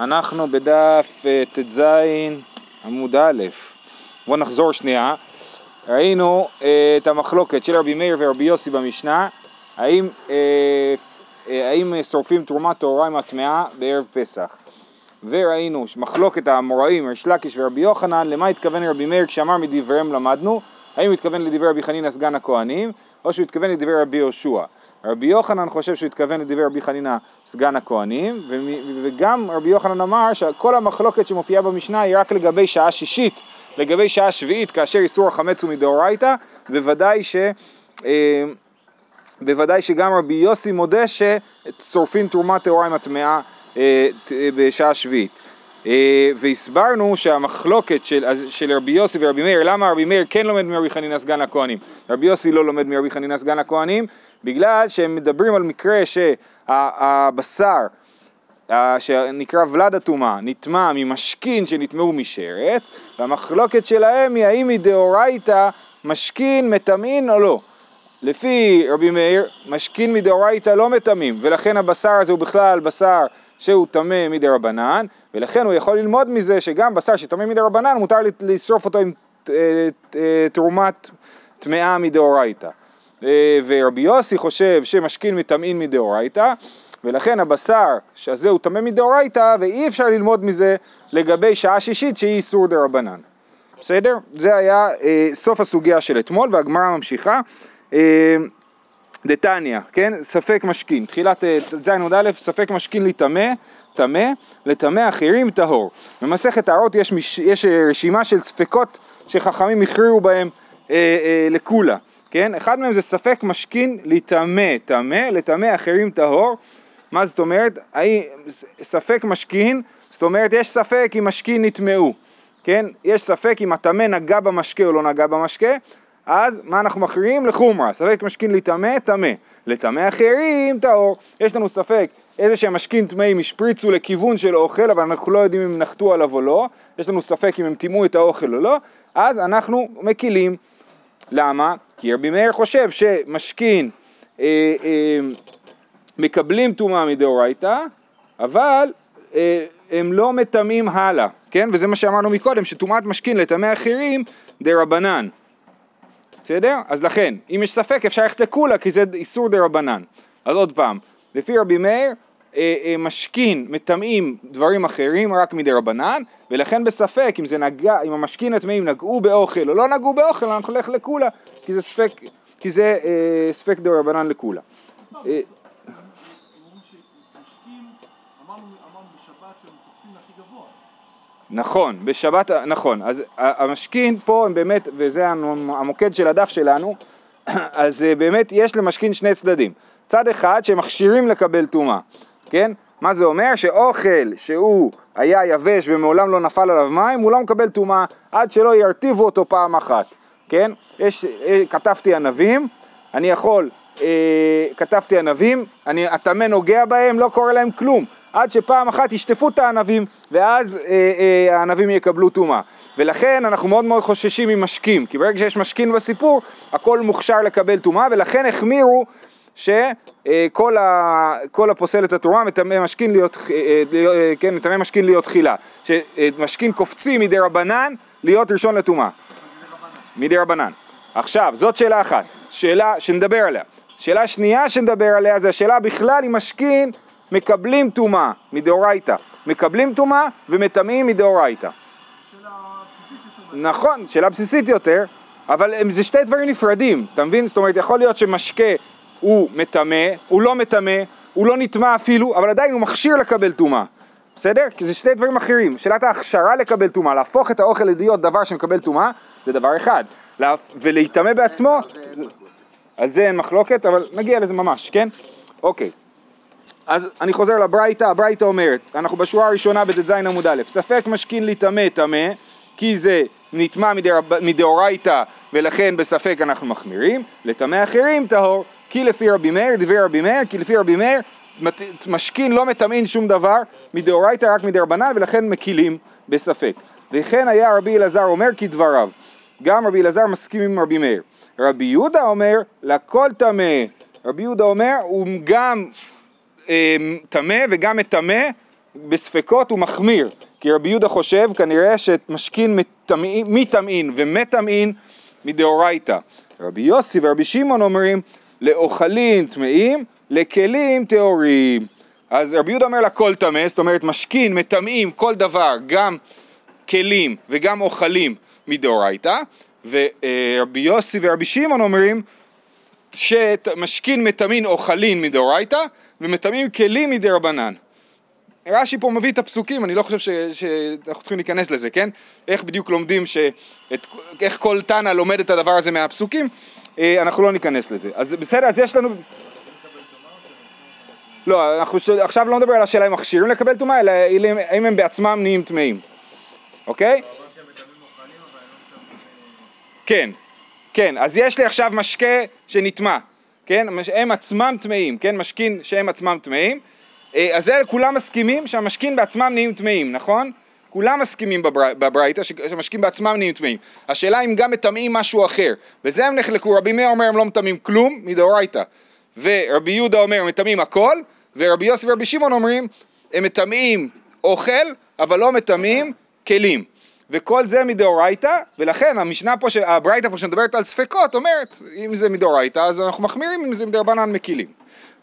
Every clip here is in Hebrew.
אנחנו בדף תז עמוד א'. בואו נחזור שנייה. ראינו את המחלוקת של רבי מאיר ורבי יוסי במשנה, האם שורפים תרומת טהורה עם הטמאה בערב פסח. וראינו מחלוקת האמוראים, ריש לקיש ורבי יוחנן, למה התכוון רבי מאיר כשאמר מדבריהם למדנו, האם התכוון לדבר רבי חנינא סגן הכהנים, או שהוא התכוון לדבר רבי יהושע. רבי יוחנן חושב שהוא התכוון לדבר רבי חנינא סגן הכהנים, וגם רבי יוחנן אמר שכל המחלוקת שמופיעה במשנה היא רק לגבי שעה שישית, לגבי שעה שביעית, כאשר איסור החמץ הוא מדאורייתא, בוודאי שגם רבי יוסי מודה ששורפים תרומה טהורה עם הטמאה בשעה שביעית. והסברנו שהמחלוקת של רבי יוסי ורבי מאיר, למה רבי מאיר כן לומד מרבי חנינא סגן הכהנים, רבי יוסי לא לומד מרבי חנינא סגן הכהנים, בגלל שהם מדברים על מקרה שהבשר שנקרא ולד הטומאה נטמע ממשכין שנטמעו משרץ, והמחלוקת שלהם היא האם היא דאורייתא משכין מטמאין או לא. לפי רבי מאיר משכין מדאורייתא לא מטמאים, ולכן הבשר הזה הוא בכלל בשר שהוא טמא מדרבנן, ולכן הוא יכול ללמוד מזה שגם בשר שטמא מדרבנן מותר לשרוף אותו עם תרומת טמאה מדאורייתא. ורבי יוסי חושב שמשכין מטמאין מדאורייתא, ולכן הבשר שזה הוא טמא מדאורייתא, ואי אפשר ללמוד מזה לגבי שעה שישית שהיא איסור דרבנן. בסדר? זה היה סוף הסוגיה של אתמול, והגמרא ממשיכה. דתניא, כן? ספק משכין, תחילת ז' ספק משכין לטמא, טמא, לטמא אחרים טהור. במסכת טהרות יש רשימה של ספקות שחכמים הכריעו בהם לקולה, כן? אחד מהם זה ספק משכין לטמא, טמא, לטמא אחרים טהור. מה זאת אומרת? ספק משכין, זאת אומרת יש ספק אם משכין נטמאו, כן? יש ספק אם הטמא נגע במשקה או לא נגע במשקה, אז מה אנחנו מכריעים? לחומרה, ספק משכין לטמא, טמא, לטמא אחרים טהור. יש לנו ספק איזה שהמשכין טמאים השפריצו לכיוון של אוכל, אבל אנחנו לא יודעים אם נחתו עליו או לא, יש לנו ספק אם הם טימאו את האוכל או לא, אז אנחנו מקילים. למה? כי רבי מאיר חושב שמשכין מקבלים טומאה מדאורייתא, אבל הם לא מטמאים הלאה, כן? וזה מה שאמרנו מקודם, שטומאת משכין לטמא אחרים דרבנן. בסדר? אז לכן, אם יש ספק אפשר ללכת לקולה, כי זה איסור דרבנן. אז עוד פעם, לפי רבי מאיר, משכין מטמאים דברים אחרים רק מדרבנן, ולכן בספק אם זה נגע, אם המשכין הטמאים נגעו באוכל או לא נגעו באוכל, אנחנו הולך לקולה, כי זה ספק, כי זה ספק דרבנן לקולה. נכון, בשבת, נכון, אז המשכין פה הם באמת, וזה המוקד של הדף שלנו, אז באמת יש למשכין שני צדדים, צד אחד שמכשירים לקבל טומאה, כן? מה זה אומר? שאוכל שהוא היה יבש ומעולם לא נפל עליו מים, הוא לא מקבל טומאה עד שלא ירטיבו אותו פעם אחת, כן? כתבתי ענבים, אני יכול, כתבתי ענבים, הטמא נוגע בהם, לא קורה להם כלום, עד שפעם אחת ישטפו את הענבים, ואז הענבים יקבלו טומאה. ולכן אנחנו מאוד מאוד חוששים ממשקים, כי ברגע שיש משכין בסיפור, הכל מוכשר לקבל טומאה, ולכן החמירו שכל הפוסל את התרומה מטמא משכין להיות, כן, מטמא משכין להיות תחילה, שמשכין קופצי מדי רבנן להיות ראשון לטומאה. מדי רבנן. עכשיו, זאת שאלה אחת, שאלה שנדבר עליה. שאלה שנייה שנדבר עליה, זה השאלה בכלל אם משכין מקבלים טומאה מדאורייתא, מקבלים טומאה ומטמאים מדאורייתא. שאלה בסיסית יותר. נכון, שאלה בסיסית יותר, אבל זה שתי דברים נפרדים, אתה מבין? זאת אומרת, יכול להיות שמשקה הוא מטמא, הוא לא מטמא, הוא לא נטמא אפילו, אבל עדיין הוא מכשיר לקבל טומאה. בסדר? כי זה שתי דברים אחרים. שאלת ההכשרה לקבל טומאה, להפוך את האוכל להיות דבר שמקבל טומאה, זה דבר אחד. ולהיטמא בעצמו, על זה אין מחלוקת, אבל נגיע לזה ממש, כן? אוקיי. אז אני חוזר לברייתא, הברייתא אומרת, אנחנו בשורה הראשונה בתז עמוד א', ספק משכין לטמא טמא, כי זה נטמא מדאורייתא, ולכן בספק אנחנו מחמירים, לטמא אחרים טהור, כי לפי רבי מאיר, דבר רבי מאיר, כי לפי רבי מאיר, משכין לא מטמאין שום דבר, מדאורייתא רק מדרבנן, ולכן מקילים בספק. וכן היה רבי אלעזר אומר כדבריו, גם רבי אלעזר מסכים עם רבי מאיר. רבי יהודה אומר, לכל טמא, רבי יהודה אומר, הוא גם טמא וגם מטמא, בספקות הוא מחמיר, כי רבי יהודה חושב כנראה שמשכין מתמעין ומתמעין מדאורייתא. רבי יוסי ורבי שמעון אומרים לאוכלים טמאים, לכלים טהורים. אז רבי יהודה אומר לכל טמא, זאת אומרת משכין, מטמאים, כל דבר, גם כלים וגם אוכלים מדאורייתא, ורבי יוסי ורבי שמעון אומרים שמשכין מטמאין אוכלים מדאורייתא, ומטמאים כלים מדרבנן. רש"י פה מביא את הפסוקים, אני לא חושב שאנחנו צריכים להיכנס לזה, כן? איך בדיוק לומדים, איך כל תנא לומד את הדבר הזה מהפסוקים, אנחנו לא ניכנס לזה. אז בסדר, אז יש לנו... לא, אנחנו עכשיו לא נדבר על השאלה אם מכשירים לקבל טומאה, אלא אם הם בעצמם נהיים טמאים, אוקיי? כן, כן, אז יש לי עכשיו משקה שנטמא, כן? הם עצמם טמאים, כן? משכין שהם עצמם טמאים, אז כולם מסכימים שהמשכין בעצמם נהיים טמאים, נכון? כולם מסכימים בברייתא שהמשכין בעצמם נהיים טמאים. השאלה אם גם מטמאים משהו אחר, וזה הם נחלקו. רבי מאיר אומר הם לא מטמאים כלום מדאורייתא, ורבי יהודה אומר מטמאים הכל, ורבי יוסי ורבי שמעון אומרים הם מטמאים אוכל, אבל לא מטמאים כלים. וכל זה מדאורייתא, ולכן המשנה פה, הברייתא פה שמדברת על ספקות, אומרת אם זה מדאורייתא אז אנחנו מחמירים, אם זה מדרבנן מקילים.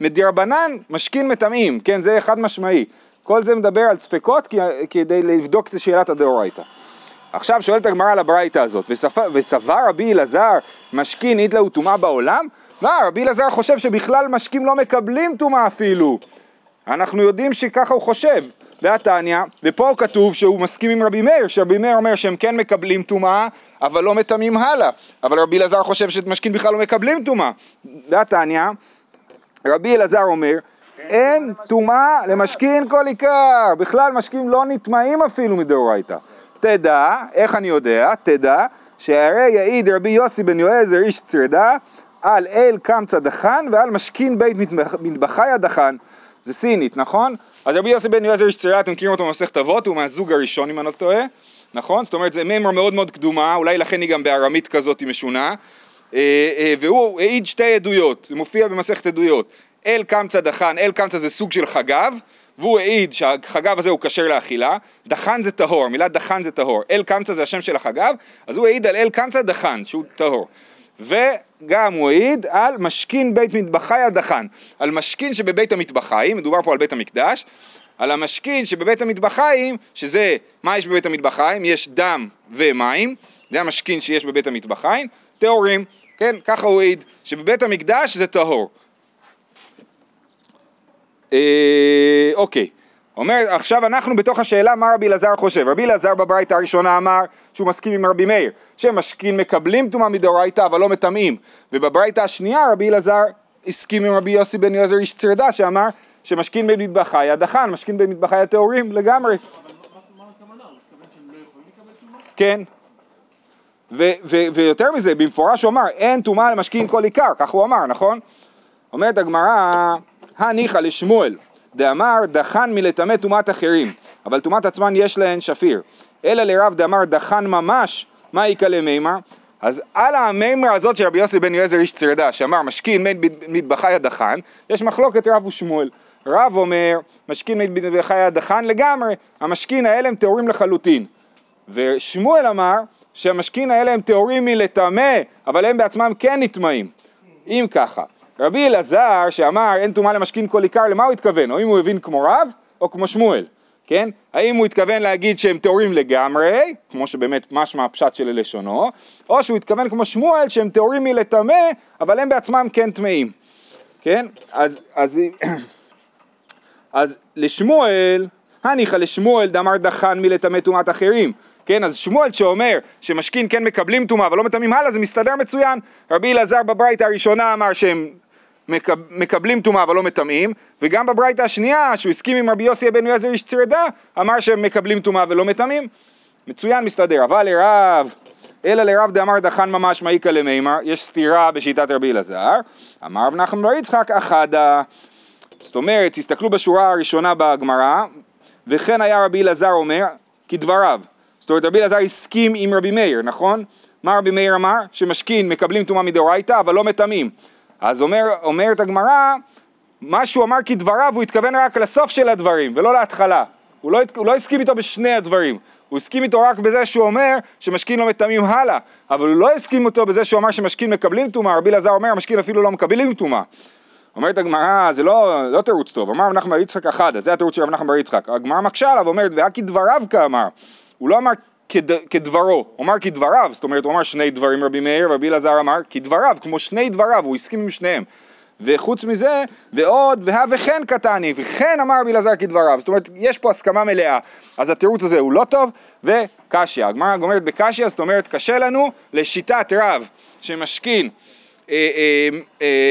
מדרבנן משכין מטמאים, כן, זה אחד משמעי. כל זה מדבר על ספקות כדי לבדוק את שאלת הדאורייתא. עכשיו שואלת הגמרא על הברייתא הזאת, וסבר רבי אלעזר משכין איתלה הוא טומאה בעולם? רבי אלעזר חושב שבכלל משקים לא מקבלים טומאה אפילו. אנחנו יודעים שככה הוא חושב. והתניא, ופה כתוב שהוא מסכים עם רבי מאיר, שרבי מאיר אומר שהם כן מקבלים טומאה, אבל לא מטמאים הלאה. אבל רבי אלעזר חושב שמשקים בכלל לא מקבלים טומאה. והתניא, רבי אלעזר אומר, אין טומאה למשכין כל עיקר. בכלל משקים לא נטמאים אפילו מדאורייתא. תדע, איך אני יודע? תדע, שהרי יעיד רבי יוסי בן יועזר איש צרדה, על אל קמצא דחן ועל משכין בית מטבחי הדחן. זה סינית, נכון? אז רבי יוסי בן יועזר איש צרדה, אתם מכירים אותו במסכת אבות, הוא מהזוג הראשון אם אני לא טועה, נכון? זאת אומרת זה מימרה מאוד מאוד קדומה, אולי לכן היא גם בארמית כזאת משונה, והוא העיד שתי עדויות, הוא מופיע במסכת עדויות, אל קמצא דחן, אל קמצא זה סוג של חגב, והוא העיד שהחגב הזה הוא כשר לאכילה, דחן זה טהור, מילה דחן זה טהור, אל קמצא זה השם של החגב, אז הוא העיד על אל קמצא דחן שהוא טהור. וגם הוא העיד על משכין בית מטבחי הדחן, על משכין שבבית המטבחיים, מדובר פה על בית המקדש, על המשכין שבבית המטבחיים, שזה, מה יש בבית המטבחיים? יש דם ומים, זה המשכין שיש בבית המטבחיים, טהורים, כן, ככה הוא העיד, שבבית המקדש זה טהור. אוקיי, אומר, עכשיו אנחנו בתוך השאלה מה רבי אלעזר חושב. רבי אלעזר בברייתא הראשונה אמר שהוא מסכים עם רבי מאיר, שמשכין מקבלים טומאה מדאורייתא אבל לא מטמאים, ובברייתא השנייה רבי אלעזר הסכים עם רבי יוסי בן יועזר איש צרדה שאמר שמשכין במטבחי הדחן, משכין במטבחי הטהורים לגמרי. אבל מה הכוונה? הוא מתכוון שהם לא יכולים לקבל טומאה? כן, ויותר מזה במפורש הוא אמר אין טומאה למשכין כל עיקר, כך הוא אמר, נכון? אומרת הגמרא הניחא לשמואל דאמר דחן מלטמא טומאת אחרים, אבל טומאת עצמן יש להן שפיר, אלא לרב דאמר דחן ממש, מה יקלה מימר? אז על המימרה הזאת של רבי יוסי בן יועזר איש צרדה, שאמר משכין מטבחי הדחן, יש מחלוקת רב ושמואל. רב אומר, משכין מטבחי הדחן לגמרי, המשכין האלה הם טהורים לחלוטין. ושמואל אמר, שהמשכין האלה הם טהורים מלטמא, אבל הם בעצמם כן נטמאים. אם ככה, רבי אלעזר שאמר אין טומאה למשכין כל עיקר, למה הוא התכוון? או אם הוא הבין כמו רב או כמו שמואל, כן? האם הוא התכוון להגיד שהם טהורים לגמרי, כמו שבאמת משמע הפשט של לשונו, או שהוא התכוון כמו שמואל שהם טהורים מלטמא, אבל הם בעצמם כן טמאים, כן? אז לשמואל, הניחא לשמואל דאמר דחן מלטמא טומאת אחרים, כן? אז שמואל שאומר שמשכין כן מקבלים טומאה אבל לא מטמאים הלאה, זה מסתדר מצוין. רבי אלעזר בברייתא הראשונה אמר שהם מקבלים טומאה אבל לא מטמאים, וגם בברייתא השנייה שהוא הסכים עם רבי יוסי בן יועזר איש צרדה אמר שהם מקבלים טומאה ולא מטמאים, מצוין, מסתדר. אבל לרב, אלא לרב דאמר דחן ממש, מה יקלה מימר? יש סתירה בשיטת רבי אלעזר. אמר רב נחמן בר יצחק אחדה, זאת אומרת תסתכלו בשורה הראשונה בגמרא, וכן היה רבי אלעזר אומר כדבריו, זאת אומרת רבי אלעזר הסכים עם רבי מאיר, נכון? מה רבי מאיר אמר? שמשכין מקבלים טומאה מדאורייתא אבל לא מטמאים. אז אומרת הגמרא, מה שהוא אמר כדבריו, הוא התכוון רק לסוף של הדברים, ולא להתחלה. הוא לא הסכים איתו בשני הדברים. הוא הסכים איתו רק בזה שהוא אומר שמשכין לא מטמאים הלאה, אבל הוא לא הסכים אותו בזה שהוא אמר שמשכין מקבלים טומאה. רבי אלעזר אומר המשכין אפילו לא מקבלים טומאה. אומרת הגמרא, זה לא תירוץ טוב, אמר רב נחמן בר יצחק אחד, אז זה התירוץ של רב נחמן בר יצחק. הגמרא מקשה עליו, אומרת, וכדבריו כאמר, הוא לא אמר כדברו, הוא אמר כדבריו, זאת אומרת, הוא אמר שני דברים רבי מאיר, רבי אלעזר אמר כדבריו, כמו שני דבריו, הוא הסכים עם שניהם. וחוץ מזה, ועוד, וכן קטני, וכן אמר רבי אלעזר כדבריו, זאת אומרת, יש פה הסכמה מלאה, אז התירוץ הזה הוא לא טוב, וקשיא, הגמרא אומרת בקשיא, זאת אומרת, קשה לנו לשיטת רב שמשכין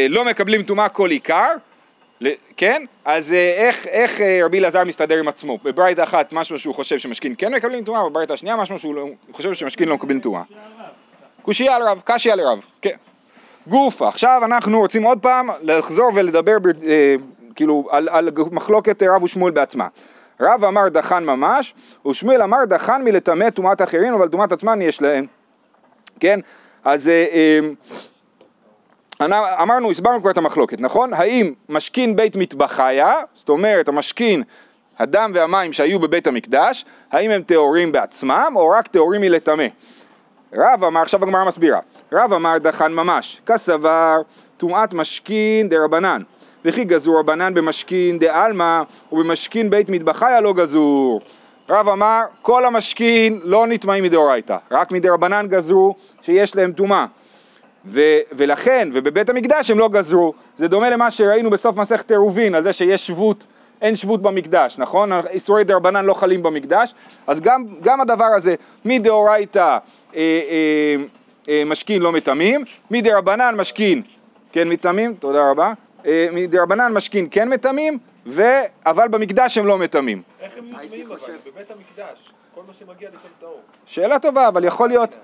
לא מקבלים טומאה כל עיקר, כן? אז איך רבי אלעזר מסתדר עם עצמו? בברייתא אחת משהו שהוא חושב שמשכין כן מקבלים טומאה, בברייתא השנייה משהו שהוא חושב שמשכין לא מקבלים טומאה. קושיה על רב, קשיא על רב, כן. גוף, עכשיו אנחנו רוצים עוד פעם לחזור ולדבר כאילו על מחלוקת רב ושמואל בעצמה. רב אמר דחן ממש, ושמואל אמר דחן מלטמא טומאת אחרים, אבל טומאת עצמן יש להם. כן? אז אמרנו, הסברנו כבר את המחלוקת, נכון? האם משכין בית מטבחיה, זאת אומרת, המשכין, הדם והמים שהיו בבית המקדש, האם הם טהורים בעצמם, או רק טהורים מלטמא? רב אמר, עכשיו הגמרא מסבירה, רב אמר דחן ממש, כסבר, טומאת משכין דרבנן, וכי גזור רבנן במשכין דעלמא, ובמשכין בית מטבחיה לא גזור. רב אמר, כל המשכין לא נטמאים מדאורייתא, רק מדרבנן גזרו שיש להם טומאה. ולכן, ובבית המקדש הם לא גזרו, זה דומה למה שראינו בסוף מסכת עירובין, על זה שיש שבות, אין שבות במקדש, נכון? איסורי דרבנן לא חלים במקדש, אז גם הדבר הזה, מדאורייתא משכין לא מטמאים, מדרבנן משכין כן מטמאים, תודה רבה, מדרבנן משכין כן מטמאים, אבל במקדש הם לא מטמאים. איך הם מטמאים אבל? בבית המקדש, כל מה שמגיע לשם טהור. שאלה טובה, אבל יכול להיות...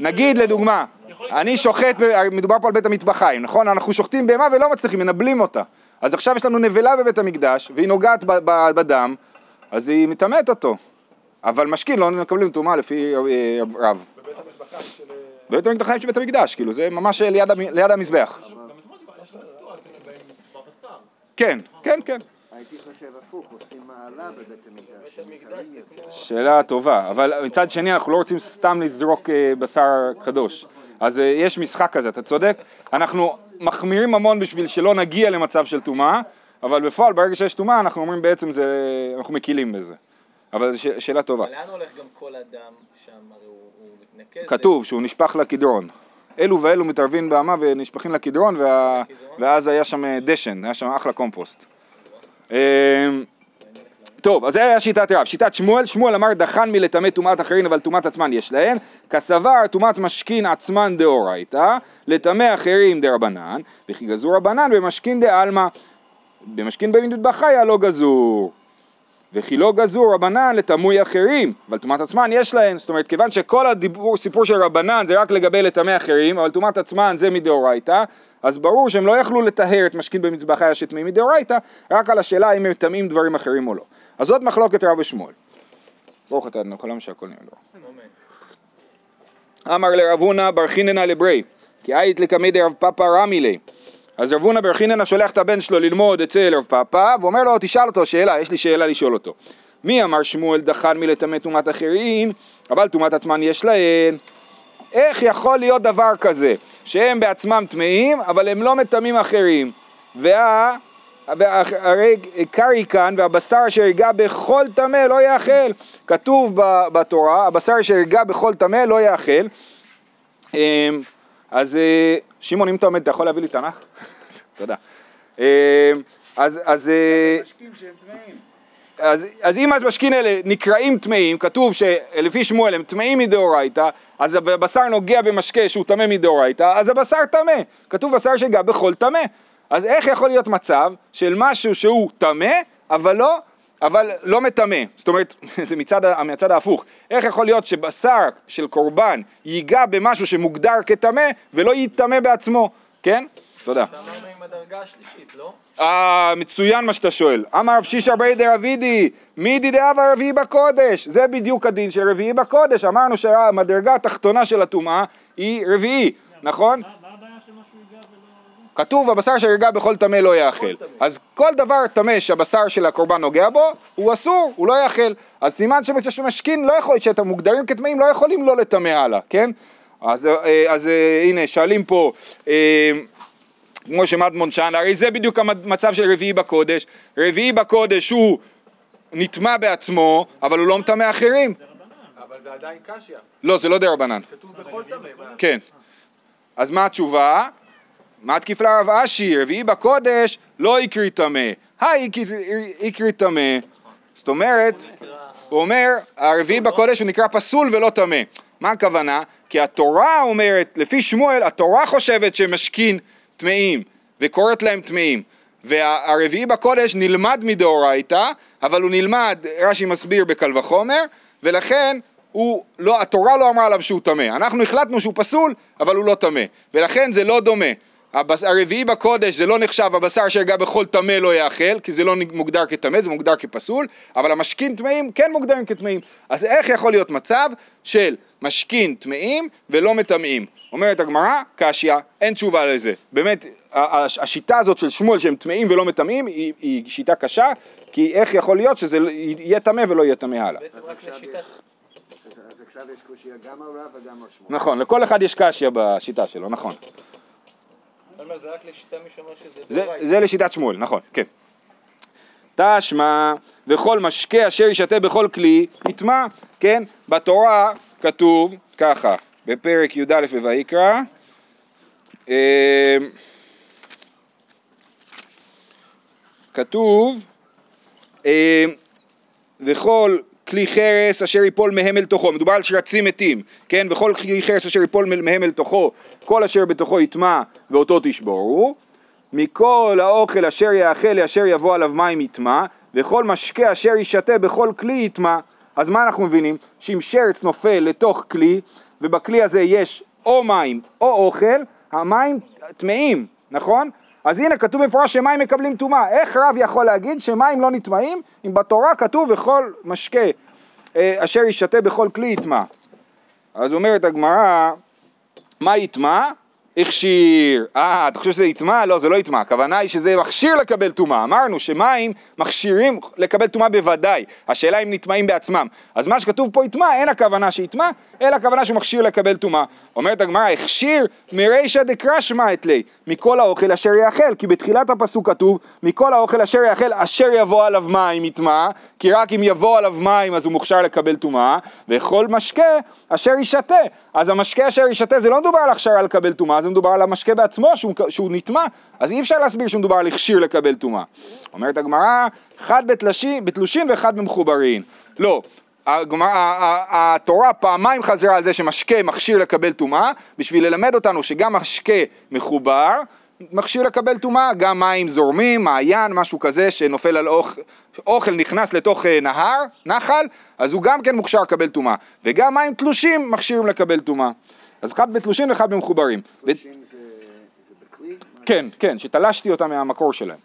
נגיד לדוגמה, אני שוחט, מדובר פה על בית המטבחיים, נכון? אנחנו שוחטים בהמה ולא מצליחים, מנבלים אותה. אז עכשיו יש לנו נבלה בבית המקדש, והיא נוגעת בדם, אז היא מטמאת אותו. אבל משכין לא מקבלים טומאה לפי רב. בבית המטבחיים של... בבית המטבחיים של בית המקדש, כאילו, זה ממש ליד המזבח. כן, כן, כן. הייתי חושב הפוך, עושים מעלה בבית המקדש. שאלה טובה, אבל מצד שני אנחנו לא רוצים סתם לזרוק בשר קדוש. אז יש משחק כזה, אתה צודק? אנחנו מחמירים המון בשביל שלא נגיע למצב של טומאה, אבל בפועל ברגע שיש טומאה אנחנו אומרים בעצם אנחנו מקילים בזה. אבל זו שאלה טובה. לאן הולך גם כל אדם שם, הרי הוא מתנקז? כתוב שהוא נשפך לכדרון. אלו ואלו מתערבים באמה ונשפכים לכדרון, ואז היה שם דשן, היה שם אחלה קומפוסט. טוב, אז זה היה שיטת רב. שיטת שמואל, שמואל אמר דחן מלטמא טומאת אחרים אבל טומאת עצמן יש להן, כסבר טומאת משכין עצמן דאורייתא, לטמא אחרים דרבנן, וכי גזור רבנן במשכין דעלמא, במשכין בית מטבחיה לא גזור, וכי לא גזור רבנן לטמאי אחרים אבל טומאת עצמן יש להן. זאת אומרת, כיוון שכל הסיפור של רבנן זה רק לגבי לטמא אחרים, אבל טומאת עצמן זה מדאורייתא, אז ברור שהם לא יכלו לטהר את משכין בית מטבחיה שטמאים מדאורייתא, רק על השאלה האם הם טמאים דברים אחרים או לא. אז זאת מחלוקת רב ושמואל. ברוך אתה אדנו, חלם שהכל נעלו. אמר לרב הונא בר חנינא לברי, כי היית לקמי דרב פאפא רמי לי. אז רב הונא בר חנינא שולח את הבן שלו ללמוד אצל רב פאפא, ואומר לו, תשאל אותו שאלה, יש לי שאלה לשאול אותו. מי אמר שמואל דחן מלטמא טומאת אחרים, אבל טומאת עצמן יש להן. איך יכול להיות דבר כזה? שהם בעצמם טמאים, אבל הם לא מטמאים אחרים. והרי קרי כאן, והבשר שהרגע בכל טמא לא יאכל. כתוב בתורה, הבשר שהרגע בכל טמא לא יאכל. אז שמעון, אם אתה עומד, אתה יכול להביא לי תנ"ך? תודה. אז אם המשכין האלה נקראים טמאים, כתוב שלפי שמואל הם טמאים מדאורייתא, אז הבשר נוגע במשקה שהוא טמא מדאורייתא, אז הבשר טמא. כתוב בשר שגע בכל טמא. אז איך יכול להיות מצב של משהו שהוא טמא, אבל לא מטמא? זאת אומרת, זה מצד ההפוך. איך יכול להיות שבשר של קורבן ייגע במשהו שמוגדר כטמא ולא ייטמא בעצמו? כן? תודה. שאמרנו עם הדרגה השלישית, לא? מצוין מה שאתה שואל. אמר רב שיש אברי דרבידי, מידי דאבה רביעי בקודש. זה בדיוק הדין של רביעי בקודש. אמרנו שהמדרגה התחתונה של הטומאה היא רביעי, נכון? מה הבעיה שמשהו ייגע ולא... כתוב הבשר שרגע בכל טמא לא יאכל. אז כל דבר טמא שהבשר של הקורבן נוגע בו, הוא אסור, הוא לא יאכל. אז סימן שמשכין לא יכול, שאתם מוגדרים כטמאים לא יכולים לא לטמא הלאה, כן? אז הנה, שואלים פה, כמו שמדמון שאל, הרי זה בדיוק המצב של רביעי בקודש. רביעי בקודש הוא נטמא בעצמו, אבל הוא לא מטמא אחרים. אבל זה עדיין קשיה. לא, זה לא דרבנן. כתוב בכל טמא. כן. אז מה התשובה? מה תקיפה רב אשי? רביעי בקודש לא יקרי טמא. יקרי טמא. זאת אומרת, הוא אומר, הרביעי בקודש הוא נקרא פסול ולא טמא. מה הכוונה? כי התורה אומרת, לפי שמואל, התורה חושבת שמשכין טמאים, וקוראת להם טמאים. והרביעי בקודש נלמד מדאורייתא, אבל הוא נלמד, רש"י מסביר בקל וחומר, ולכן התורה לא אמרה עליו שהוא טמא. אנחנו החלטנו שהוא פסול, אבל הוא לא טמא. ולכן זה לא דומה. הרביעי בקודש זה לא נחשב, הבשר שרגע בכל טמא לא יאכל, כי זה לא מוגדר כטמא, זה מוגדר כפסול, אבל המשכין טמאים כן מוגדרים כטמאים. אז איך יכול להיות מצב של משכין טמאים ולא מטמאים? אומרת הגמרא, קשיא, אין תשובה לזה. באמת, השיטה הזאת של שמואל שהם טמאים ולא מטמאים, היא שיטה קשה, כי איך יכול להיות שזה יהיה טמא ולא יהיה טמא הלאה? בעצם רק לשיטה. אז עכשיו יש קושיה גם הרב וגם השמואל. נכון, לכל אחד יש קשיה בשיטה שלו, נכון. זה רק לשיטה משמר שזה דורי. זה לשיטת שמואל, נכון, כן. תשמע, וכל משקה אשר ישתה בכל כלי, יטמא, כן? בתורה כתוב ככה, בפרק י' א' ויקרא, כתוב, וכל כלי חרס אשר ייפול מהם אל תוכו, מדובר על שרצים מתים, כן? וכל כלי חרס אשר ייפול מהם אל תוכו, כל אשר בתוכו יטמא ואותו תשבורו, מכל האוכל אשר יאכל אשר יבוא עליו מים יטמא, וכל משקה אשר ישתה בכל כלי יטמא. אז מה אנחנו מבינים? שאם שרץ נופל לתוך כלי, ובכלי הזה יש או מים או אוכל, המים טמאים, נכון? אז הנה כתוב מפורש שמים מקבלים טומאה. איך רב יכול להגיד שמים לא נטמאים, אם בתורה כתוב וכל משקה אשר ישתה בכל כלי יטמא? אז אומרת הגמרא, מה יטמא? הכשיר. אתה חושב שזה יטמא? לא, זה לא יטמא. הכוונה היא שזה מכשיר לקבל טומאה. אמרנו שמים מכשירים לקבל טומאה בוודאי. השאלה אם נטמאים בעצמם. אז מה שכתוב פה יטמא, אין הכוונה שיטמא, אלא הכוונה שמכשיר לקבל טומאה. אומרת הגמרא, הכשיר מרישא דקרא שמע אתלי, מכל האוכל אשר יאכל, כי בתחילת הפסוק כתוב, מכל האוכל אשר יאכל אשר יבוא עליו מים יטמא, כי רק אם יבוא עליו מים אז הוא מוכשר לקבל טומאה, וכל משקה אשר ישתה. אז המשקה אשר ישתה זה לא מדובר על הכשרה לקבל טומאה, זה מדובר על המשקה בעצמו שהוא נטמא, אז אי אפשר להסביר שמדובר על הכשיר לקבל טומאה. אומרת הגמרא, אחד בתלושין ואחד במחוברין. לא, התורה פעמיים חזרה על זה שמשקה מכשיר לקבל טומאה, בשביל ללמד אותנו שגם משקה מחובר, מכשיר לקבל טומאה, גם מים זורמים, מעיין, משהו כזה שנופל על אוכל נכנס לתוך נהר, נחל, אז הוא גם כן מוכשר לקבל טומאה, וגם מים תלושים מכשירים לקבל טומאה. אז אחד בתלושים ואחד במחוברים. תלושים זה בכלי? כן, כן, שתלשתי אותם מהמקור שלהם.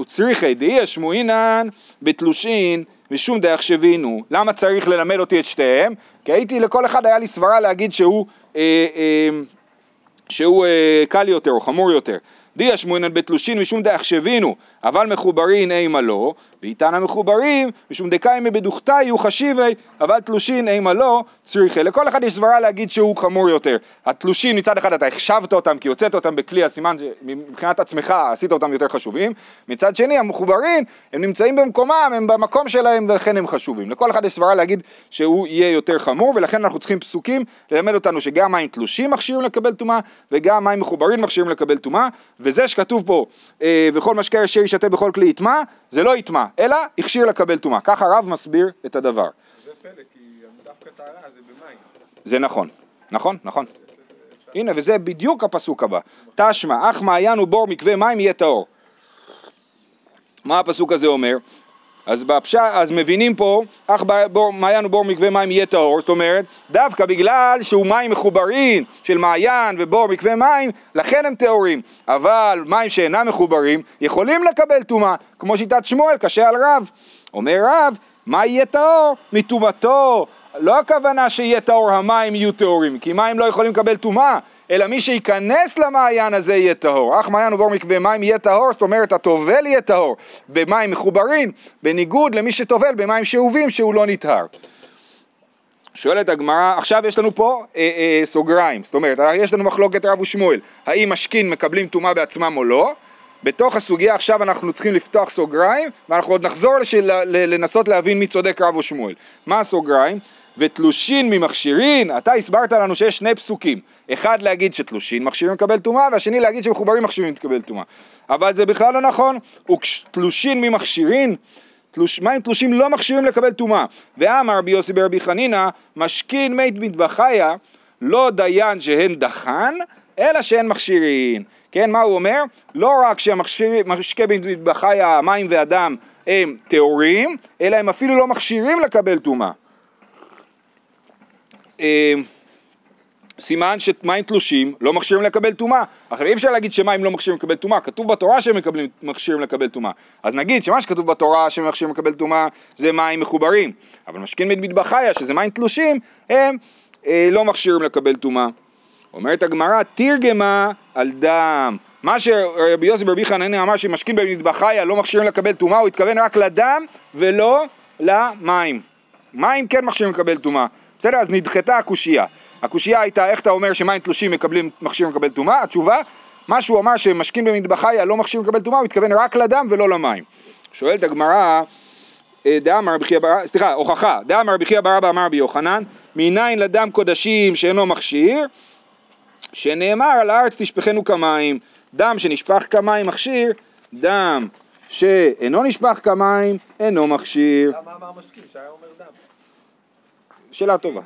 וצריכי דאי אשמועינן בתלושין משום דאחשבינו. למה צריך ללמד אותי את שתיהם? כי לכל אחד היה לי סברה להגיד שהוא קל יותר או חמור יותר. דאי אשמועינן בתלושין משום דאחשבינו, אבל מחוברין אימה לא, ואיתן המחוברים משום דקיימי בדוכתאי וחשיבי, אבל תלושין אימה לא צריכי. לכל אחד יש סברה להגיד שהוא חמור יותר. התלושין מצד אחד אתה החשבת אותם כי הוצאת אותם בכלי, הסימן מבחינת עצמך עשית אותם יותר חשובים, מצד שני המחוברים הם נמצאים במקומם, הם במקום שלהם ולכן הם חשובים. לכל אחד יש סברה להגיד שהוא יהיה יותר חמור, ולכן אנחנו צריכים פסוקים ללמד אותנו שגם מים תלושים מכשירים לקבל טומאה וגם מים מחוברים מכשירים לקבל טומאה. וזה שכתוב פה וכל משקה אשר ישתה בכל כלי יטמא, זה לא יטמא אלא הכשיר לקבל טומאה. ככה רב מסביר את הדבר. זה פלא, כי דווקא טהרה זה במים. זה נכון, נכון, נכון. הנה, וזה בדיוק הפסוק הבא. תשמע, אך מעיין ובור מקווה מים יהיה טהור. מה הפסוק הזה אומר? אז מבינים פה, אך מעיין ובור מקווה מים יהיה טהור, זאת אומרת, דווקא בגלל שהוא מים מחוברים של מעיין ובור מקווה מים, לכן הם טהורים, אבל מים שאינם מחוברים יכולים לקבל טומאה, כמו שיטת שמואל, קשה על רב. אומר רב, מה יהיה טהור? מטומאתו. לא הכוונה שיהיה טהור המים יהיו טהורים, כי מים לא יכולים לקבל טומאה, אלא מי שייכנס למעיין הזה יהיה טהור. אך מעיין ובור מקווה מים יהיה טהור, זאת אומרת הטובל יהיה טהור במים מחוברים, בניגוד למי שטובל במים שאובים שהוא לא נטהר. שואלת הגמרא, עכשיו יש לנו פה סוגריים, זאת אומרת יש לנו מחלוקת רב ושמואל, האם משכין מקבלים טומאה בעצמם או לא. בתוך הסוגיה עכשיו אנחנו צריכים לפתוח סוגריים, ואנחנו עוד נחזור לנסות להבין מי צודק רב ושמואל. מה הסוגריים? ותלושין ממכשירין. אתה הסברת לנו שיש שני פסוקים, אחד להגיד שתלושין מכשירים מקבל טומאה, והשני להגיד שמחוברים מכשירים מקבל טומאה, אבל זה בכלל לא נכון. תלושין ממכשירין, מים תלושים לא מכשירים לקבל טומאה. ואמר רבי יוסי ברבי חנינא, משכין מית מטבחיה לא דיין שהן דחן אלא שהן מכשירין. כן, מה הוא אומר? לא רק שמשקי מית מטבחיה המים והדם הם טהורים, אלא הם אפילו לא מכשירים לקבל טומאה. סימן שמים תלושים לא מכשירים לקבל טומאה. אחרי אי אפשר להגיד שמים לא מכשירים לקבל טומאה, כתוב בתורה שהם מכשירים לקבל טומאה. אז נגיד שמה שכתוב בתורה שהם מכשירים לקבל טומאה זה מים מחוברים, אבל משכין מית מטבחיה שזה מים תלושים הם לא מכשירים לקבל טומאה. אומרת הגמרא, תרגמה על דם. מה שרבי יוסי ברבי חנינא אמר שמשכין מית מטבחיה לא מכשירים לקבל טומאה, הוא התכוון רק לדם ולא למים. מים כן מכשירים לקבל טומאה. בסדר, אז נדחתה הקושיה. הקושיה הייתה, איך אתה אומר שמים תלושים מכשירים לקבל טומאה? התשובה, מה שהוא אמר שמשכין במטבחיה לא מכשירים לקבל טומאה, הוא התכוון רק לדם ולא למים. שואלת הגמרא, הוכחה, דאמר רבי חייא בר אבא אמר רבי יוחנן, מניין לדם קודשים שאינו מכשיר, שנאמר על הארץ תשפכנו כמים. דם שנשפך כמים מכשיר, דם שאינו נשפך כמים אינו מכשיר. למה אמר משכין, שהיה אומר דם? שאלה טובה.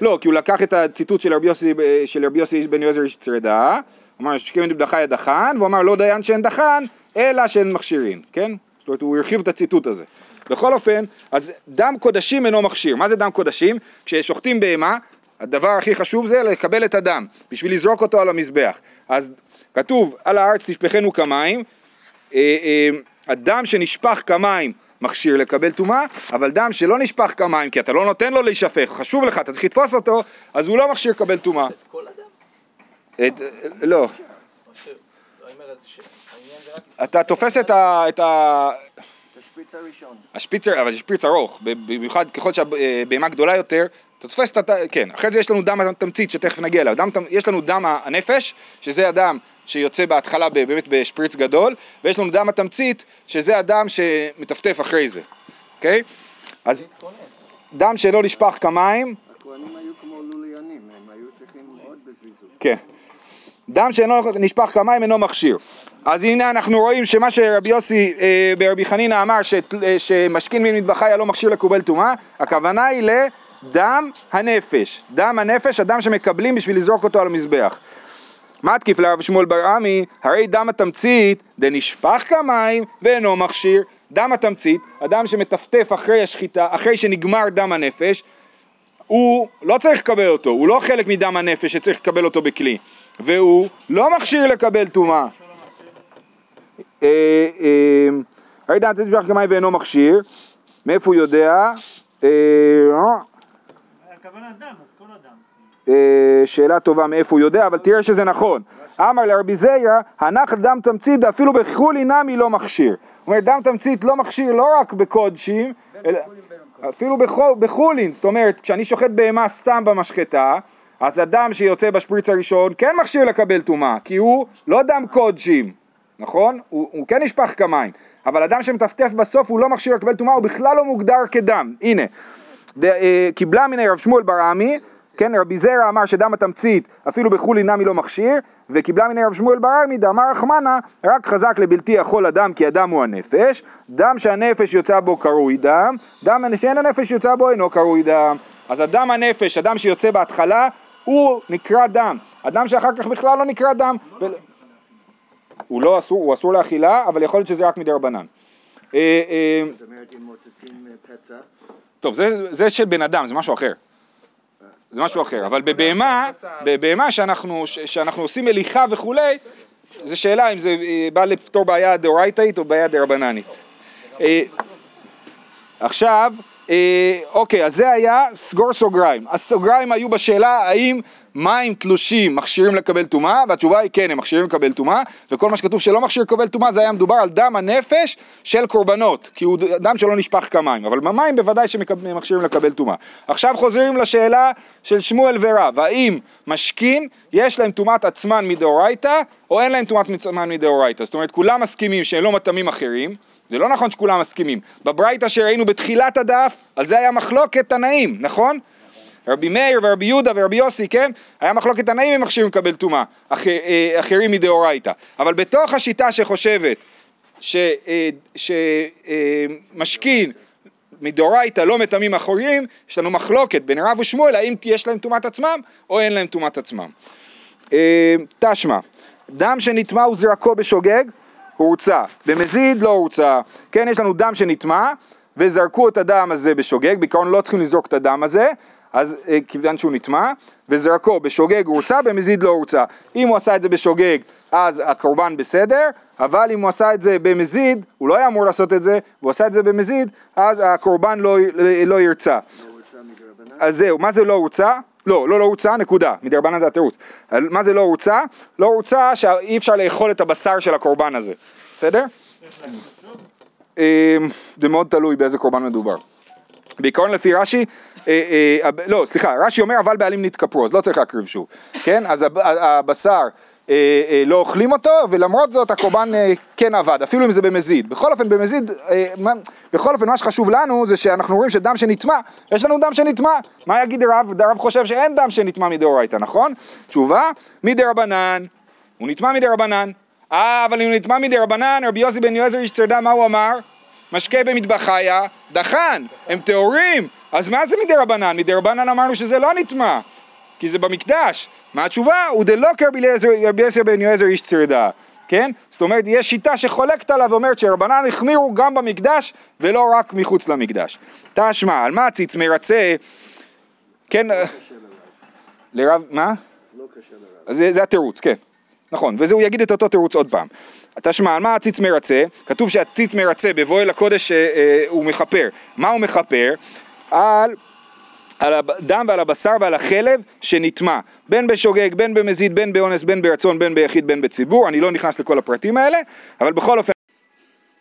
לא, כי הוא לקח את הציטוט של רבי יוסי בן יועזר איש צרדה, אמר שמשכין מית מטבחיה דחן, והוא אמר לא דיין שאין דחן, אלא שאין מכשירים, כן? זאת אומרת, הוא הרחיב את הציטוט הזה. בכל אופן, אז דם קודשים אינו מכשיר. מה זה דם קודשים? כששוחטים בהמה, הדבר הכי חשוב זה לקבל את הדם, בשביל לזרוק אותו על המזבח. אז כתוב, על הארץ תשפכנו כמים, הדם שנשפך כמים, מכשיר לקבל טומאה, אבל דם שלא נשפך כמים, כי אתה לא נותן לו להישפך, חשוב לך, אתה צריך לתפוס אותו, אז הוא לא מכשיר לקבל טומאה. את כל אדם? לא. אתה תופס את ה... השפיץ הראשון. השפיץ, אבל זה שפיץ ארוך, במיוחד ככל שהבהמה גדולה יותר, אתה תופס את ה... כן, אחרי זה יש לנו דם התמצית, שתכף נגיע אליו, יש לנו דם הנפש, שזה הדם... שיוצא בהתחלה באמת בשפריץ גדול, ויש לנו דם התמצית, שזה הדם שמטפטף אחרי זה. אוקיי? אז דם שלא נשפך כמים. הכוהנים היו כמו לוליינים, הם היו צריכים מאוד בזיזות. כן. דם שלא נשפך כמים אינו מכשיר. אז הנה אנחנו רואים שמה שרבי יוסי ברבי חנינא אמר, שמשכין מית מטבחיה לא מכשיר לקבל טומאה, הכוונה היא לדם הנפש. דם הנפש, הדם שמקבלים בשביל לזרוק אותו על המזבח. מה תקיף לרב שמואל בר עמי? הרי דם התמצית דנשפך כמים ואינו מכשיר. דם התמצית, הדם שמטפטף אחרי השחיטה, אחרי שנגמר דם הנפש, הוא לא צריך לקבל אותו, הוא לא חלק מדם הנפש שצריך לקבל אותו בכלי, והוא לא מכשיר לקבל טומאה. הרי דם התמצית נשפך כמים ואינו מכשיר, מאיפה הוא יודע? הכוונה דם, אז כל אדם. שאלה טובה מאיפה הוא יודע, אבל תראה שזה נכון. אמר לרבי זירא, הנח דם תמצית אפילו בחולי נמי לא מכשיר. זאת אומרת, דם תמצית לא מכשיר לא רק בקודשים, אפילו בחולין. זאת אומרת, כשאני שוחט בהמה סתם במשחטה, אז הדם שיוצא בשפריץ הראשון כן מכשיר לקבל טומאה, כי הוא לא דם קודשים, נכון? הוא כן נשפך כמים, אבל הדם שמטפטף בסוף הוא לא מכשיר לקבל טומאה, הוא בכלל לא מוגדר כדם. הנה, קיבלה מן רב שמואל בר עמי, כן, רבי זירא אמר שדם התמצית אפילו בחולי נמי לא מכשיר, וקיבלה מן רב שמואל בר עמי, דאמר רחמנא, רק חזק לבלתי יכול אדם, כי אדם הוא הנפש, דם שהנפש יוצא בו קרוי דם, דם שאין הנפש יוצא בו אינו קרוי דם. אז הדם הנפש, הדם שיוצא בהתחלה, הוא נקרא דם. הדם שאחר כך בכלל לא נקרא דם, הוא לא אסור, הוא אסור לאכילה, אבל יכול להיות שזה רק מדרבנן. זאת אומרת, אם מוצצים פצע? טוב, זה של בן אדם, זה משהו אחר. זה משהו אחר, אבל בבהמה שאנחנו עושים מליחה וכולי, זה שאלה אם זה בא לפתור בעיה דאורייתאית או בעיה דרבננית. עכשיו, אוקיי, אז זה היה סגור סוגריים. הסוגריים היו בשאלה האם מים תלושים מכשירים לקבל תומה, והתשובה היא כן, הם מכשירים לקבל תומה, וכל מה שכתוב שלא מכשיר לקבל תומה זה היה מדובר על דם הנפש של קורבנות, כי הוא דם שלא נשפך כמים, אבל במים בוודאי שמכשירים לקבל תומה. עכשיו חוזרים לשאלה של שמואל ורב, האם משכין יש להם תומת עצמן מדאורייתא, או אין להם תומת עצמן מדאורייתא, זאת אומרת כולם מסכימים שהם לא מטעמים אחרים, זה לא נכון שכולם מסכימים. בברייתא שראינו בתחילת הדף, על זה היה מחלוקת תנאים, נכון? רבי מאיר ורבי יהודה ורבי יוסי, כן? היה מחלוקת תנאים אם מכשירים לקבל טומאה, אחרים מדאורייתא. אבל בתוך השיטה שחושבת שמשכין מדאורייתא לא מטעמים אחרים, יש לנו מחלוקת בין רב ושמואל, האם יש להם טומאת עצמם או אין להם טומאת עצמם. תשמע, דם שנטמא וזרקו בשוגג, הוא הורצה, במזיד לא הורצה, כן, יש לנו דם שנטמע, וזרקו את הדם הזה בשוגג, בעיקרון לא צריכים לזרוק את הדם הזה, אז כיוון שהוא נטמע, וזרקו בשוגג הורצה, במזיד לא הורצה, אם הוא עשה את זה בשוגג, אז הקורבן בסדר, אבל אם הוא עשה את זה במזיד, הוא לא היה אמור לעשות את זה, והוא עשה את זה במזיד, אז הקורבן לא ירצה. אז זהו, מה זה לא הורצה? לא הורצה, נקודה, מדרבנן זה התירוץ. מה זה לא הורצה? לא הורצה שאי אפשר לאכול את הבשר של הקורבן הזה. בסדר? זה מאוד תלוי באיזה קורבן מדובר. בעיקרון לפי רש"י, לא, סליחה, רש"י אומר אבל בעלים נתכפרו, אז לא צריך להקריב שוב. כן? אז הבשר לא אוכלים אותו, ולמרות זאת הקורבן כן עבד, אפילו אם זה במזיד. בכל אופן מה שחשוב לנו זה שאנחנו רואים שדם שנטמע, יש לנו דם שנטמע. מה יגיד רב? רב חושב שאין דם שנטמע מדאורייתא, נכון? תשובה, מדרבנן, הוא נטמע מדרבנן. אבל אם הוא נטמע מדרבנן, רבי יוסי בן יועזר איש צרדה, מה הוא אמר? משקה במטבחיה, דחן, הם טהורים. אז מה זה מדרבנן? מדרבנן אמרנו שזה לא נטמע, כי זה במקדש. מה התשובה? הוא דלא כרבי יוסי בן יועזר איש צרדה, כן? זאת אומרת, יש שיטה שחולקת עליו ואומרת שרבנן החמירו גם במקדש ולא רק מחוץ למקדש. תשמע, על מה הציץ מרצה? כן, לרב, מה? לא קשה לרב. זה התירוץ, כן. נכון, וזה הוא יגיד את אותו תירוץ עוד פעם. תשמע, על מה הציץ מרצה? כתוב שהציץ מרצה בבואי לקודש הוא מחפר. מה הוא מחפר? על הדם ועל הבשר ועל החלב שנטמע, בין בשוגג, בין במזיד, בין באונס, בין ברצון, בין ביחיד, בין בציבור. אני לא נכנס לכל הפרטים האלה, אבל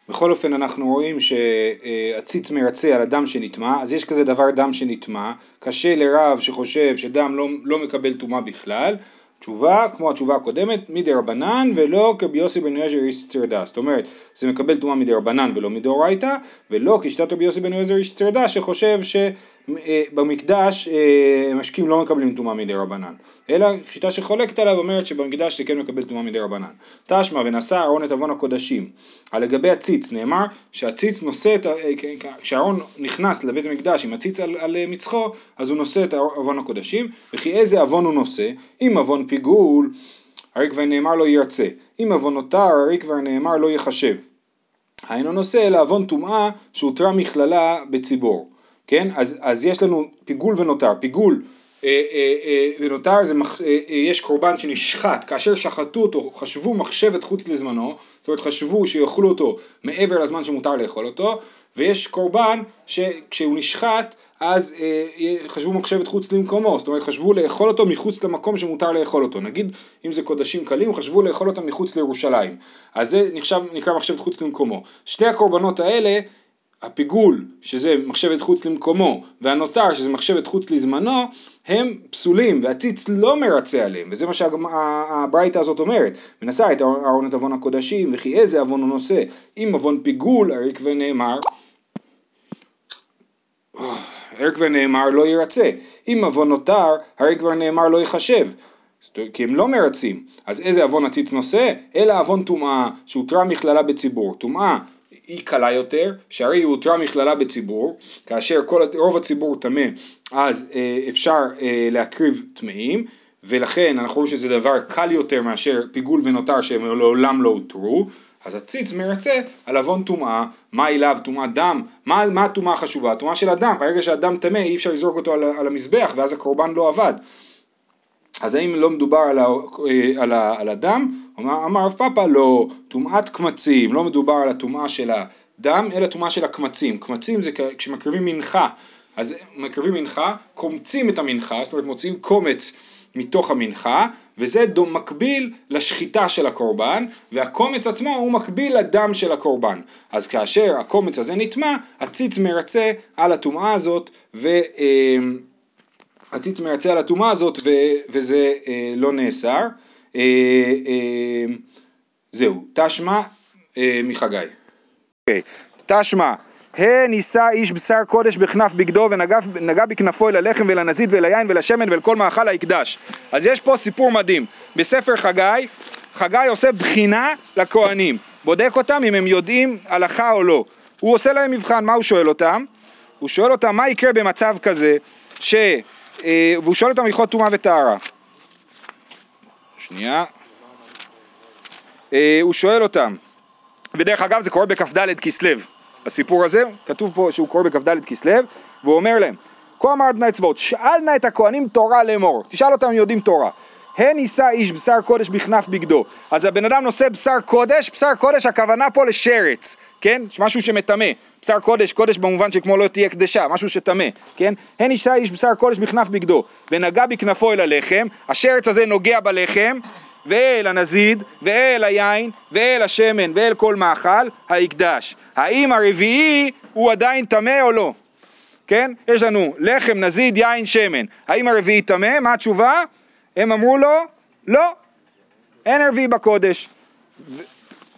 בכל אופן אנחנו רואים שהציץ מרצה על הדם שנטמע. אז יש כזה דבר דם שנטמע, קשה לרב שחושב שדם לא מקבל תומה בכלל. תשובה, כמו התשובה הקודמת, מדרבנן ולא כרבי יוסי בן יועזר איש צרדה. זאת אומרת, זה מקבל תומה מדרבנן ולא מדאורייתא, ולא כשיטת רבי יוסי בן יועזר איש צרדה, שחושב שבמקדש משקים לא מקבלים תומה מדרבנן. אלא שיטה שחולקת עליו אומרת שבמקדש זה כן מקבל תומה מדרבנן. תשמע, ונשא אהרון את עוון הקודשים. על לגבי הציץ נאמר שהציץ נושא, כשאהרון נכנס לבית המקדש עם הציץ על מצחו, אז הוא נושא את עוון הקודשים, וכי איזה עוון הוא נושא? אם עוון פיגול, הרי כבר נאמר לא ירצה. אם עוונותר, הרי כבר נאמר לא יחשב. היינו נושא לעוון טומאה שהותרה מכללה בציבור. כן? אז יש לנו פיגול ונותר. פיגול ונותר זה, יש קורבן שנשחט, כאשר שחטו אותו, חשבו מחשבת חוץ לזמנו, זאת אומרת חשבו שיאכלו אותו מעבר לזמן שמותר לאכול אותו, ויש קורבן שכשהוא נשחט, אז חשבו מחשבת חוץ למקומו, זאת אומרת חשבו לאכול אותו מחוץ למקום שמותר לאכול אותו, נגיד אם זה קודשים קלים, חשבו לאכול אותם מחוץ לירושלים, אז זה נקרא מחשבת חוץ למקומו. שתי הקורבנות האלה, הפיגול שזה מחשבת חוץ למקומו, והנותר שזה מחשבת חוץ לזמנו, הם פסולים, והציץ לא מרצה עליהם, וזה מה שהברייתא הזאת אומרת, מנסה את אהרון את עוון הקודשים, וכי איזה עוון הוא נושא, אם עוון פיגול, הרי כבר נאמר לא ירצה, אם עוון נותר, הרי כבר נאמר לא יחשב, כי הם לא מרצים, אז איזה עוון הציץ נושא, אלא עוון טומאה, שהותרה מכללה בציבור, טומאה, היא קלה יותר, שהרי היא הותרה מכללה בציבור, כאשר רוב הציבור טמא, אז אפשר להקריב טמאים, ולכן אנחנו רואים שזה דבר קל יותר מאשר פיגול ונותר שהם לעולם לא הותרו, אז הציץ מרצה על עוון טומאה. מה אליו? טומאת דם. מה הטומאה החשובה? הטומאה של הדם, ברגע שהדם טמא אי אפשר לזרוק אותו על המזבח, ואז הקורבן לא עבד. אז האם לא מדובר על הדם? אמר רב פאפה, לא, טומאת קמצים, לא מדובר על הטומאה של דם, אלא טומאה של הקמצים. קמצים זה כשמקריבים מנחה, אז מקריבים מנחה, קומצים את המנחה, זאת אומרת מוציאים קומץ מתוך המנחה, וזה מקביל לשחיטה של הקורבן, והקומץ עצמו הוא מקביל לדם של הקורבן. אז כאשר הקומץ הזה נטמא, הציץ מרצה על הטומאה הזאת, וזה לא נאסר. זהו, תשמע מחגאי. תשמע, הניסה איש בשר קודש בכנף בגדו ונגע בכנפו אל הלחם ואל הנזית ואל היין ואל השמן ואל כל מאכל ההקדש. אז יש פה סיפור מדהים. בספר חגאי, חגאי עושה בחינה לכהנים. בודק אותם אם הם יודעים הלכה או לא. הוא עושה להם מבחן, מה הוא שואל אותם? הוא שואל אותם מה יקרה במצב כזה והוא שואל אותם הלכות טומאה וטהרה. שנייה. הוא שואל אותם. ודרך אגב זה קורה בכ"ד כסלו. הסיפור הזה, כתוב פה שהוא קורא בכ"ד כסלו, והוא אומר להם, כה אמר אדוני צבאות, שאל נא את הכהנים תורה לאמור, תשאל אותם יודעים תורה, הן יישא איש בשר קודש בכנף בגדו, אז הבן אדם נושא בשר קודש, בשר קודש הכוונה פה לשרץ, כן? משהו שמטמא, בשר קודש, קודש במובן שכמו לא תהיה קדשה, משהו שטמא, כן? הן יישא איש בשר קודש בכנף בגדו, ונגע בכנפו אל הלחם, השרץ הזה נוגע בלחם, ואל הנזיד, ואל היין, ואל השמן, ואל כל מאכל, ההקדש. האם הרביעי הוא עדיין טמא או לא? כן? יש לנו לחם, נזיד, יין, שמן. האם הרביעי טמא? מה התשובה? הם אמרו לו, לא, אין הרביעי בקודש.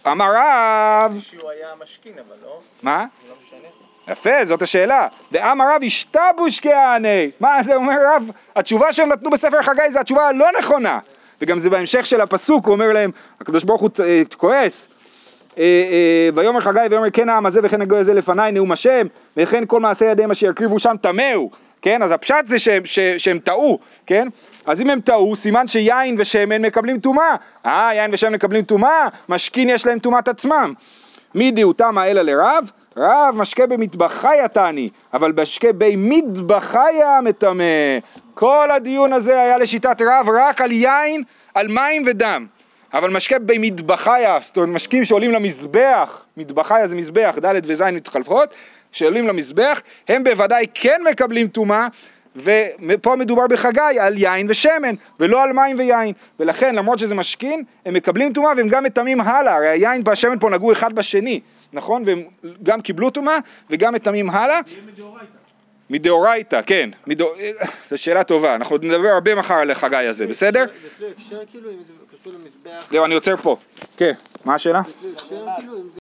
אמר רב... שהוא היה משכין אבל לא? מה? לא משנה. יפה, זאת השאלה. ואמר רב השתבוש כעני. מה זה אומר רב? התשובה שהם נתנו בספר חגאי זה התשובה הלא נכונה. וגם זה בהמשך של הפסוק, הוא אומר להם, הקדוש ברוך הוא כועס, ויאמר חגאי ויאמר כן העם הזה וכן הגוי הזה לפניי נאום השם, וכן כל מעשה ידיהם אשר יקריבו שם טמאו, כן? אז הפשט זה שהם טעו, כן? אז אם הם טעו, סימן שיין ושמן מקבלים טומאה, יין ושמן מקבלים טומאה, משכין יש להם טומאת עצמם. מי דעותם האלה לרב? רב משקה במטבחי התני, אבל משקה בי מטבחי המטמא. כל הדיון הזה היה לשיטת רב רק על יין, על מים ודם. אבל משקה בי מטבחי, זאת אומרת משקים שעולים למזבח, מטבחי זה מזבח, ד' וז' מתחלפות, שעולים למזבח, הם בוודאי כן מקבלים טומאה, ופה מדובר בחגאי על יין ושמן, ולא על מים ויין. ולכן למרות שזה משכין, הם מקבלים טומאה והם גם מטמאים הלאה. הרי היין והשמן פה נגעו אחד בשני, נכון? והם גם קיבלו טומאה וגם מטמאים הלאה. מדאורייתא, כן. זו שאלה טובה, אנחנו נדבר הרבה מחר על החגאי הזה, בסדר? אפשר כאילו אם זה קשור למזבח. זהו, אני עוצר פה. כן, מה השאלה?